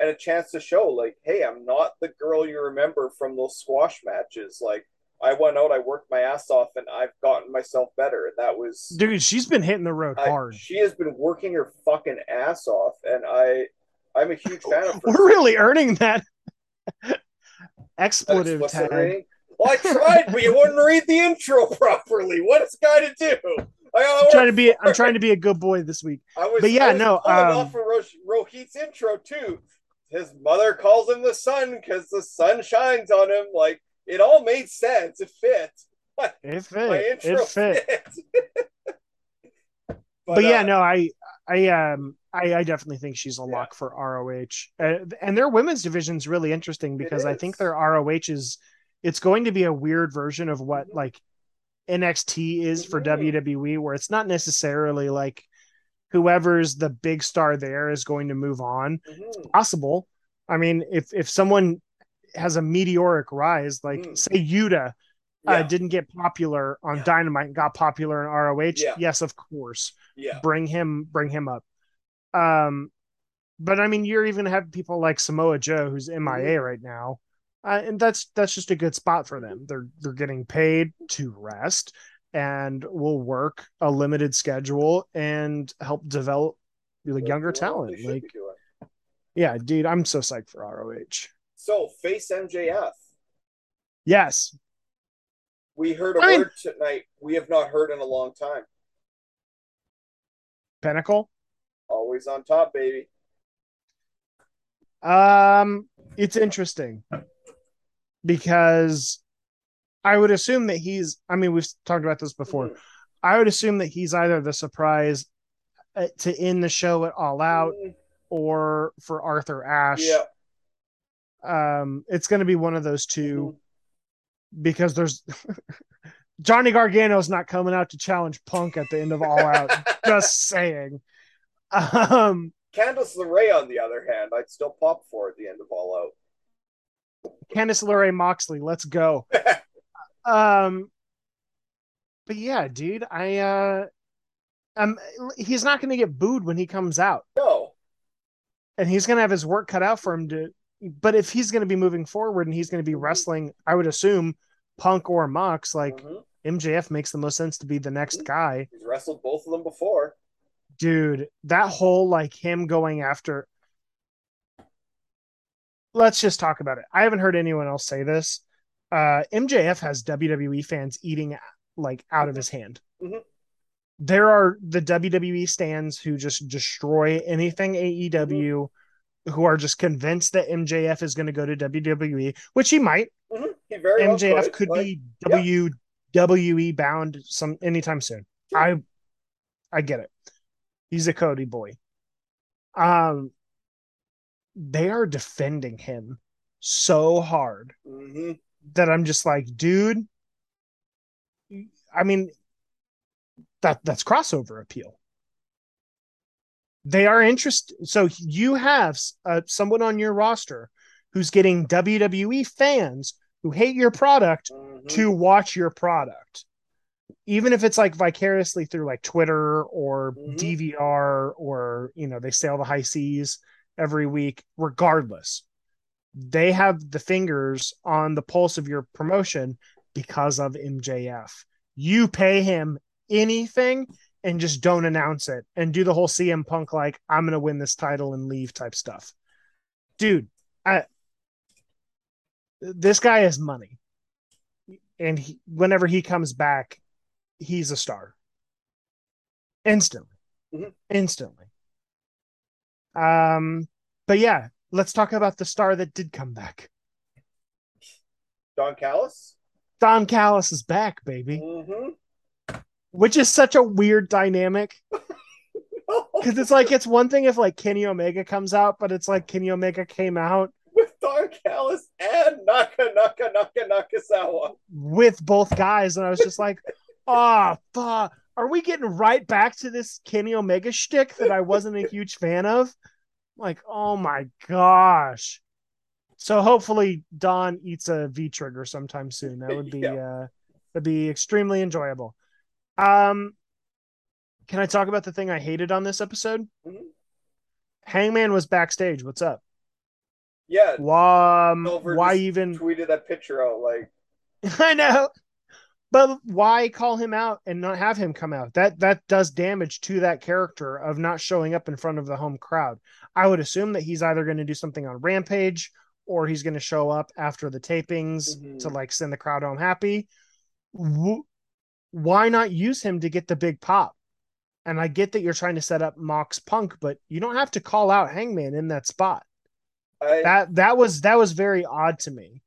and a chance to show, like, hey, I'm not the girl you remember from those squash matches. Like, I went out, I worked my ass off, and I've gotten myself better. And that was... Dude, she's been hitting the road hard. She has been working her fucking ass off, and I'm a huge fan of her. We're really earning that expletive tag. Well, I tried, but you wouldn't read the intro properly. What is guy to do? I'm trying to be a good boy this week. Off of Rohit's intro, too. His mother calls him the sun because the sun shines on him, like... It all made sense. It fit. It fit. But yeah, no, I definitely think she's a lock for ROH, and their women's division is really interesting, because I think their ROH it's going to be a weird version of what like NXT is for WWE, where it's not necessarily like whoever's the big star there is going to move on. Mm-hmm. It's possible. I mean, if someone has a meteoric rise, like say Yuta didn't get popular on Dynamite and got popular in ROH. Yeah. Yes, of course. Yeah. Bring him up. But I mean, you're even having people like Samoa Joe, who's MIA right now. And that's just a good spot for them. They're getting paid to rest and will work a limited schedule and help develop younger talent. Like, yeah, dude, I'm so psyched for ROH. So, face MJF. Yes. We heard a word tonight we have not heard in a long time. Pinnacle? Always on top, baby. It's interesting, because I would assume that we've talked about this before. Mm-hmm. I would assume that he's either the surprise to end the show at All Out or for Arthur Ashe. Yeah. It's going to be one of those two, because there's Johnny Gargano's not coming out to challenge Punk at the end of All Out. Just saying. Candice LeRae, on the other hand, I'd still pop for at the end of All Out. Candice LeRae Moxley, let's go. But yeah, dude, he's not going to get booed when he comes out. No, and he's going to have his work cut out for him to. But if he's going to be moving forward and he's going to be wrestling, I would assume Punk or Mox, like MJF makes the most sense to be the next guy. He's wrestled both of them before. Dude, that whole like him going after. Let's just talk about it. I haven't heard anyone else say this. MJF has WWE fans eating like out of his hand. Mm-hmm. There are the WWE stans who just destroy anything AEW, mm-hmm. who are just convinced that MJF is going to go to WWE, which he might. Mm-hmm. He very MJF well could be WWE bound anytime soon. Mm-hmm. I get it. He's a Cody boy. They are defending him so hard mm-hmm. that I'm just like, dude. I mean, that's crossover appeal. They are interested. So you have someone on your roster who's getting WWE fans who hate your product mm-hmm. to watch your product, even if it's like vicariously through like Twitter or mm-hmm. DVR or, you know, they sail the high seas every week. Regardless, they have the fingers on the pulse of your promotion because of MJF. You pay him anything and just don't announce it and do the whole CM Punk, like, I'm going to win this title and leave type stuff. Dude, this guy has money. And whenever he comes back, he's a star. Instantly. Mm-hmm. Instantly. But yeah, let's talk about the star that did come back. Don Callis? Don Callis is back, baby. Mm-hmm. Which is such a weird dynamic. Because it's like, it's one thing if like Kenny Omega comes out, but it's like Kenny Omega came out with Don Callis and Nakasawa. With both guys. And I was just like, oh, fuck. Are we getting right back to this Kenny Omega shtick that I wasn't a huge fan of? Like, oh my gosh. So hopefully Don eats a V-trigger sometime soon. That would be that'd be extremely enjoyable. Can I talk about the thing I hated on this episode? Mm-hmm. Hangman was backstage. What's up? Yeah. Why even tweeted that picture out? Like, I know. But why call him out and not have him come out? That does damage to that character of not showing up in front of the home crowd. I would assume that he's either going to do something on Rampage or he's going to show up after the tapings mm-hmm. to like send the crowd home happy. Why not use him to get the big pop? And I get that you're trying to set up Mox Punk, but you don't have to call out Hangman in that spot. That was very odd to me.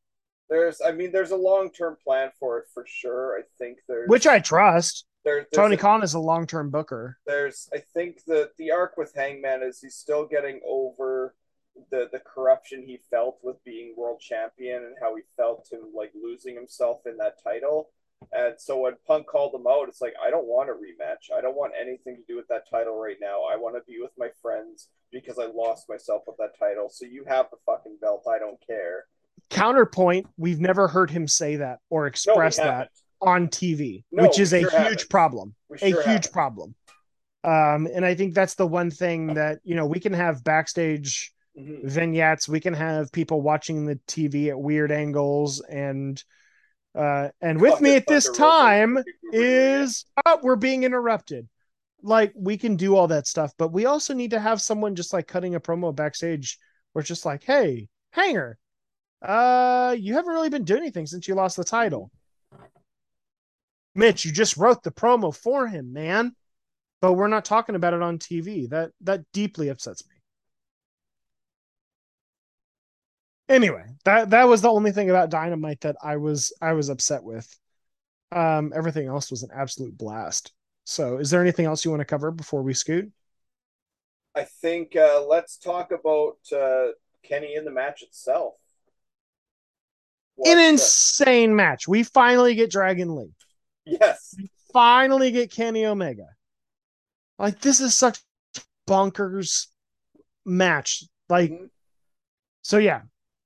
There's a long-term plan for it for sure. I think there's... Which I trust. Tony Khan is a long-term booker. I think the arc with Hangman is he's still getting over the corruption he felt with being world champion and how he felt him like losing himself in that title. And so when Punk called him out, it's like, I don't want a rematch. I don't want anything to do with that title right now. I want to be with my friends because I lost myself with that title. So you have the fucking belt. I don't care. Counterpoint, we've never heard him say that or express that on TV, which is a huge problem. And I think that's the one thing that, you know, we can have backstage mm-hmm. vignettes, we can have people watching the TV at weird angles, and with me at this time is we're being interrupted. Like, we can do all that stuff, but we also need to have someone just like cutting a promo backstage where it's just like, hey, Hanger, you haven't really been doing anything since you lost the title. Mitch, you just wrote the promo for him, man. But we're not talking about it on TV. That deeply upsets me. Anyway, that was the only thing about Dynamite that I was upset with. Everything else was an absolute blast. So is there anything else you want to cover before we scoot? I think let's talk about Kenny in the match itself. An insane match. We finally get Dragon Lee. Yes. We finally get Kenny Omega. Like, this is such a bonkers match. Like, mm-hmm. So yeah,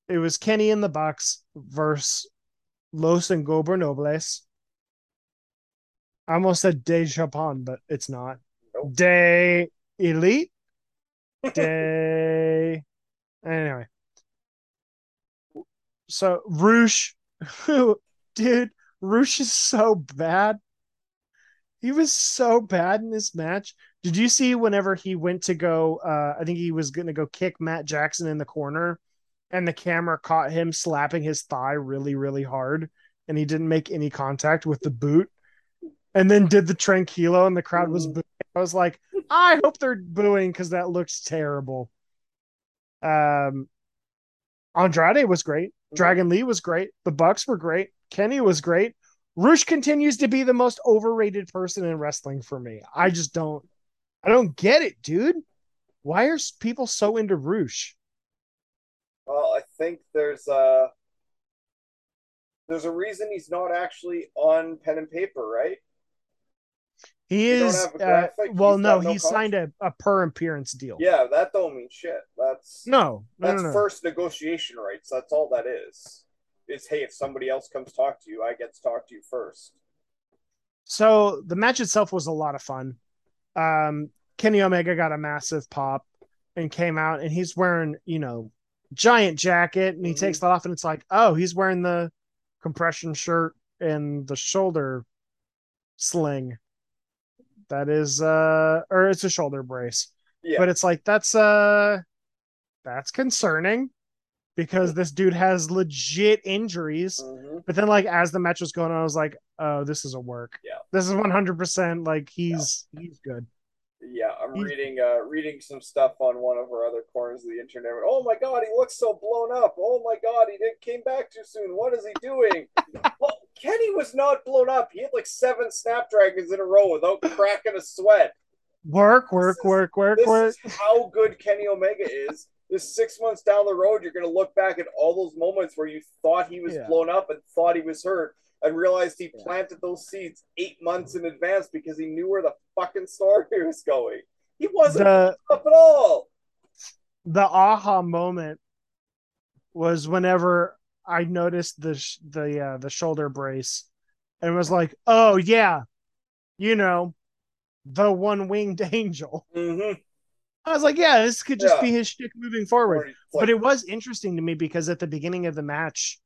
it was Kenny and the Bucks versus Los Ingobernables. I almost said De Japón, but it's not. Nope. De Elite? De... Anyway. So Roosh, Roosh is so bad. He was so bad in this match. Did you see whenever he went to go, I think he was going to go kick Matt Jackson in the corner and the camera caught him slapping his thigh really, really hard, and he didn't make any contact with the boot, and then did the tranquilo, and the crowd was booing. I was like, I hope they're booing because that looks terrible. Andrade was great. Dragon Lee was great. The Bucks were great. Kenny was great. Rush continues to be the most overrated person in wrestling for me. I just don't. I don't get it, dude. Why are people so into Rush? Well, I think there's a reason he's not actually on pen and paper, right? He is. He signed a per appearance deal. Yeah, that don't mean shit. That's first negotiation rights. That's all that is. It's, hey, if somebody else comes talk to you, I get to talk to you first. So the match itself was a lot of fun. Kenny Omega got a massive pop and came out, and he's wearing, giant jacket, and he takes that off, and it's like, oh, he's wearing the compression shirt and the shoulder sling. That is, or it's a shoulder brace. Yeah. But it's like, that's concerning because this dude has legit injuries. Mm-hmm. But then, like, as the match was going on, I was like, oh, this is a work. Yeah. This is 100%. Like, he's good. Yeah. I'm reading some stuff on one of our other corners of the internet. Oh my God, he looks so blown up. Oh my God, he came back too soon. What is he doing? Well, Kenny was not blown up. He had like 7 Snapdragons in a row without cracking a sweat. Work. This is how good Kenny Omega is. This 6 months down the road, you're going to look back at all those moments where you thought he was blown up and thought he was hurt and realized he planted those seeds 8 months in advance because he knew where the fucking story was going. He wasn't up at all. The aha moment was whenever I noticed the shoulder brace and was like, oh yeah, the one-winged angel. Mm-hmm. I was like, yeah, this could just be his shtick moving forward. But it was interesting to me because at the beginning of the match,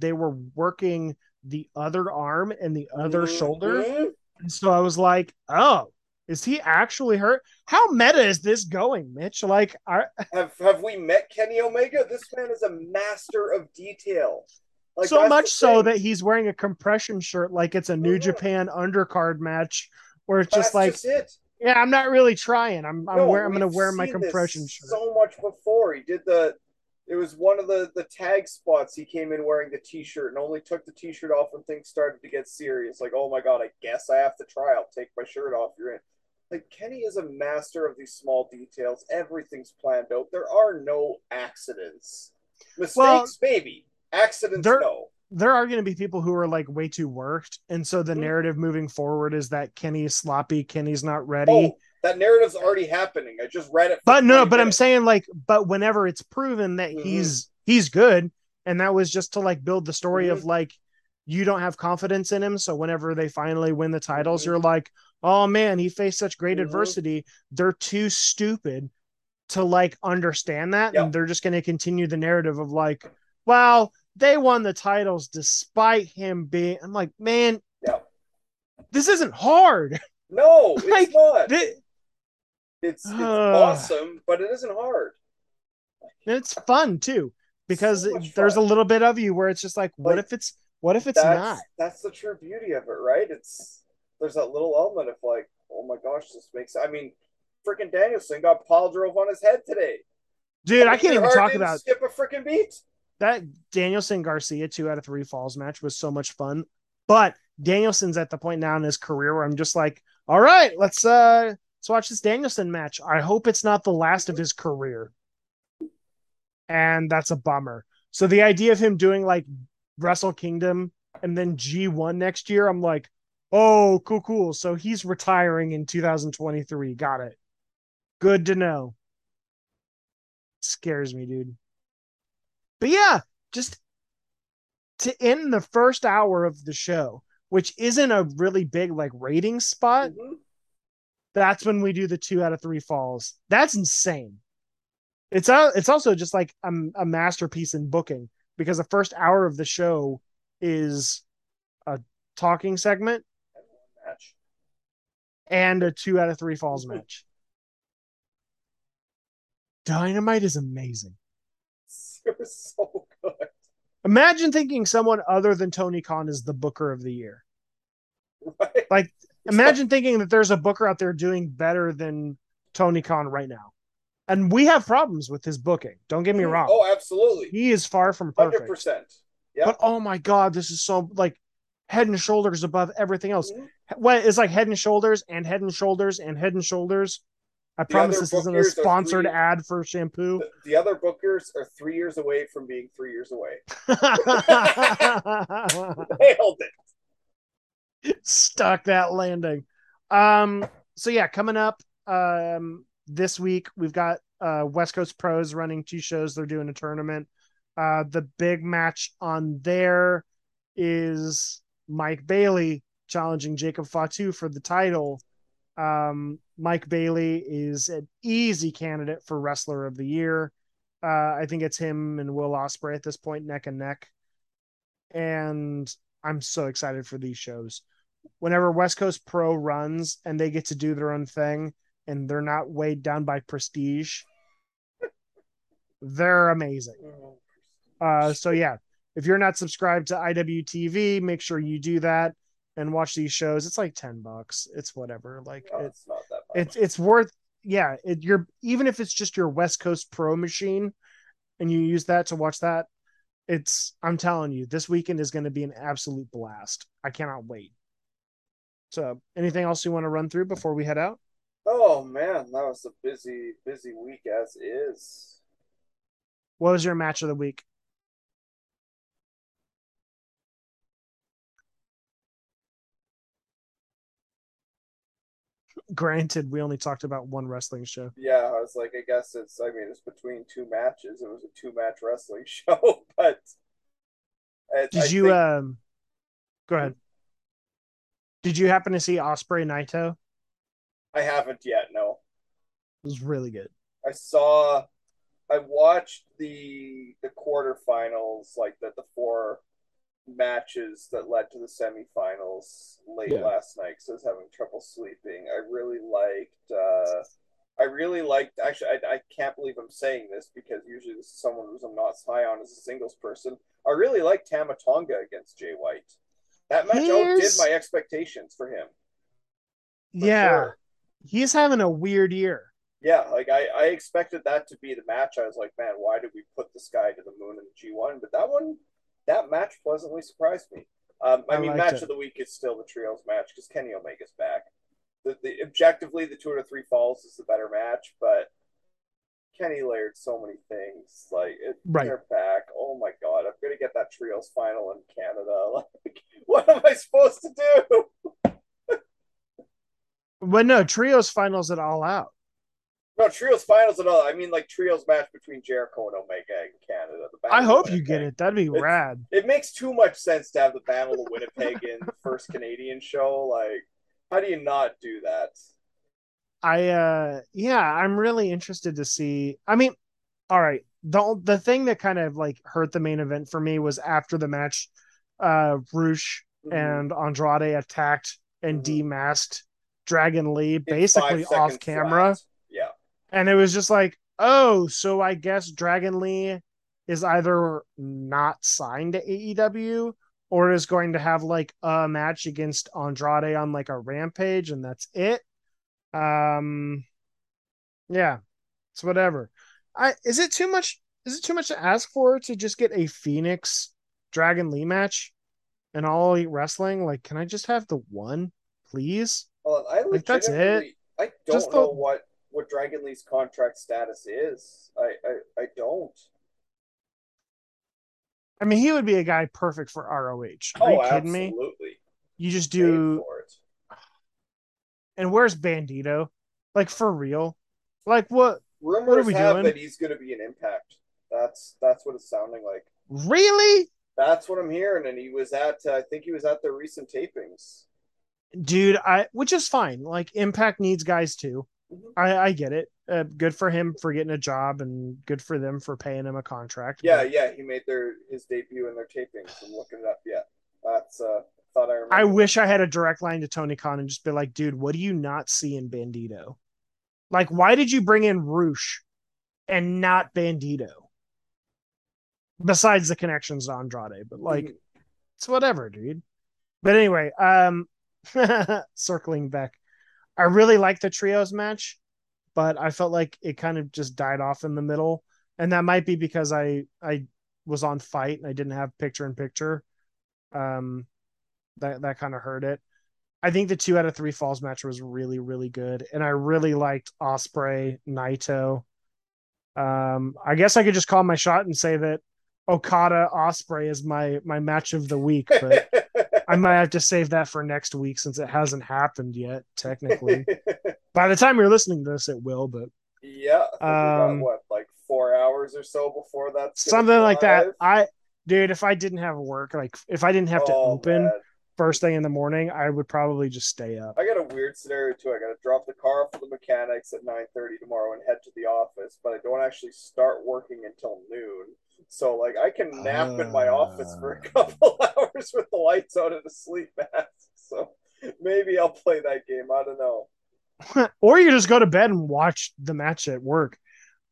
they were working the other arm and the other shoulder. And so I was like, oh, is he actually hurt? How meta is this going, Mitch? Like, have we met Kenny Omega? This man is a master of detail. Like, so much so that he's wearing a compression shirt like it's a New Japan undercard match where it's just like... That's just it. Yeah, I'm not really trying. I'm going to wear my compression shirt. So much before he did it was one of the tag spots. He came in wearing the t-shirt and only took the t-shirt off when things started to get serious. Like, oh my God, I guess I have to try. I'll take my shirt off. You're in. Like, Kenny is a master of these small details. Everything's planned out. There are no accidents. Mistakes, maybe. Accidents, no. There are going to be people who are like way too worked. And so the narrative moving forward is that Kenny's sloppy. Kenny's not ready. Oh, that narrative's already happening. I just read it. But I'm saying but whenever it's proven that he's good. And that was just to build the story of you don't have confidence in him. So whenever they finally win the titles, you're like, oh man, he faced such great adversity. They're too stupid to understand that. Yep. And they're just going to continue the narrative of well, they won the titles despite him being... I'm like, man, this isn't hard. No, it's not. It's awesome, but it isn't hard. And it's fun, too, because there's a little bit of you where it's just like, what if it's not? That's the true beauty of it, right? There's that little element of oh my gosh, this makes... I mean, freaking Danielson got pile drove on his head today. Dude, I can't even talk about... Skip a freaking beat. That Danielson Garcia 2 out of 3 falls match was so much fun, but Danielson's at the point now in his career where I'm just like, all right, let's watch this Danielson match. I hope it's not the last of his career. And that's a bummer. So the idea of him doing Wrestle Kingdom and then G1 next year, I'm like, oh, cool. So he's retiring in 2023. Got it. Good to know. Scares me, dude. But yeah, just to end the first hour of the show, which isn't a really big rating spot, that's when we do the 2 out of 3 falls. That's insane. It's also just a masterpiece in booking because the first hour of the show is a talking segment and a 2 out of 3 falls match. Dynamite is amazing. It was so good. Imagine thinking someone other than Tony Khan is the booker of the year. Right? Like, imagine thinking that there's a booker out there doing better than Tony Khan right now. And we have problems with his booking. Don't get me wrong. Oh, absolutely. He is far from perfect. 100%. Yeah. But, oh, my God, this is so, like, head and shoulders above everything else. Mm-hmm. Well, it's like head and shoulders and head and shoulders and head and shoulders. I promise this isn't a sponsored ad for shampoo. The other bookers are 3 years away from being 3 years away. Nailed it. Stuck that landing. So, yeah, coming up this week, we've got West Coast Pros running two shows. They're doing a tournament. The big match on there is Mike Bailey challenging Jacob Fatu for the title. Mike Bailey is an easy candidate for Wrestler of the Year. I think it's him and Will Ospreay at this point, neck and neck. And I'm so excited for these shows. Whenever West Coast Pro runs and they get to do their own thing and they're not weighed down by prestige, they're amazing. So yeah, if you're not subscribed to IWTV, make sure you do that and watch these shows. It's like $10. It's whatever. Like it's not that much. It's worth. Yeah. You're even if it's just your West Coast Pro machine and you use that to watch that. I'm telling you, this weekend is going to be an absolute blast. I cannot wait. So anything else you want to run through before we head out? Oh man, that was a busy, busy week as is. What was your match of the week? Granted, we only talked about one wrestling show. Yeah, I was like, I guess it's, I mean, it's between two matches. It was a two-match wrestling show, but... Go ahead. Did you happen to see Ospreay Naito? I haven't yet, no. It was really good. I watched the quarterfinals, like the four matches that led to the semifinals last night because I was having trouble sleeping. I really liked actually, I can't believe I'm saying this because usually this is someone who's I'm not high on as a singles person. I really liked Tama Tonga against Jay White. That match outdid my expectations for him. For sure. He's having a weird year. Yeah, like I expected that to be the match. I was like, man, why did we put this guy to the moon in the G1? But that match pleasantly surprised me. Match of the week is still the trios match because Kenny Omega's back. The objectively, the two out of three falls is the better match, but Kenny layered so many things. They're back. Oh my God, I'm gonna get that trios final in Canada. Like, what am I supposed to do? But no, trios finals at All Out. No, trios finals at all. I mean, like, trios match between Jericho and Omega in Canada. I hope you get it. That'd be rad. It makes too much sense to have the Battle of Winnipeg in the first Canadian show. Like, how do you not do that? I'm really interested to see. I mean, all right. The thing that kind of, like, hurt the main event for me was after the match, Rush and Andrade attacked and demasked Dragon Lee, basically off camera. Flat. And it was just like, oh, so I guess Dragon Lee is either not signed to AEW or is going to have like a match against Andrade on like a Rampage, and that's it. Yeah, it's whatever. Is it too much to ask for to just get a Phoenix Dragon Lee match and All Elite Wrestling? Like, can I just have the one, please? Well, that's it. I don't know what Dragon Lee's contract status is. I don't. I mean, he would be a guy perfect for ROH. Are you kidding me? Absolutely. You just do. And where's Bandito? Like, for real? Like, what? Rumors have that he's going to be an Impact. That's what it's sounding like. Really? That's what I'm hearing. And he was at, I think he was at their recent tapings. Dude, which is fine. Like, Impact needs guys too. I get it. Good for him for getting a job and good for them for paying him a contract. Yeah, yeah. He made his debut in their tapings. I'm looking it up. Yeah. That's thought I remember. I wish I had a direct line to Tony Khan and just be like, dude, what do you not see in Bandito? Like, why did you bring in Rush and not Bandito? besides the connections to Andrade, but like it's whatever, dude. But anyway, circling back, I really liked the trios match, but I felt like it kind of just died off in the middle. And that might be because I was on Fight and I didn't have picture in picture. That kind of hurt it. I think the 2 out of 3 falls match was really, really good. And I really liked Ospreay, Naito. I guess I could just call my shot and say that Okada Ospreay is my match of the week, but I might have to save that for next week since it hasn't happened yet, technically. By the time you're listening to this, it will, but yeah. What, like 4 hours or so before that? Something like that. Dude, if I didn't have work, like if I didn't have to open first thing in the morning, I would probably just stay up. I got a weird scenario too. I got to drop the car off to the mechanics at 9:30 tomorrow and head to the office, but I don't actually start working until noon. So like I can nap in my office for a couple hours with the lights out and a sleep mask. So maybe I'll play that game. I don't know. Or you just go to bed and watch the match at work.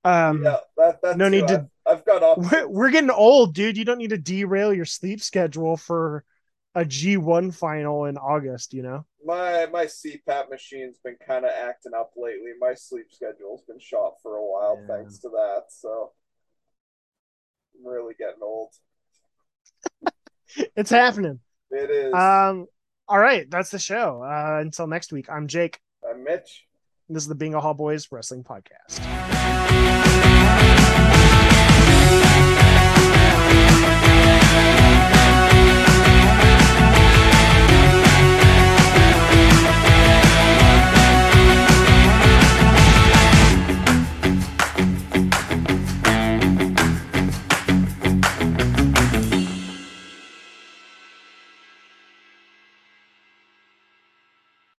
Yeah, that's no need to. I've got off. We're getting old, dude. You don't need to derail your sleep schedule for a G1 final in August, you know? My CPAP machine's been kind of acting up lately. My sleep schedule's been shot for a while thanks to that. So I'm really getting old. It's happening. It is. All right, that's the show. Until next week, I'm Jake. I'm Mitch. This is the Bingo Hall Boys Wrestling Podcast.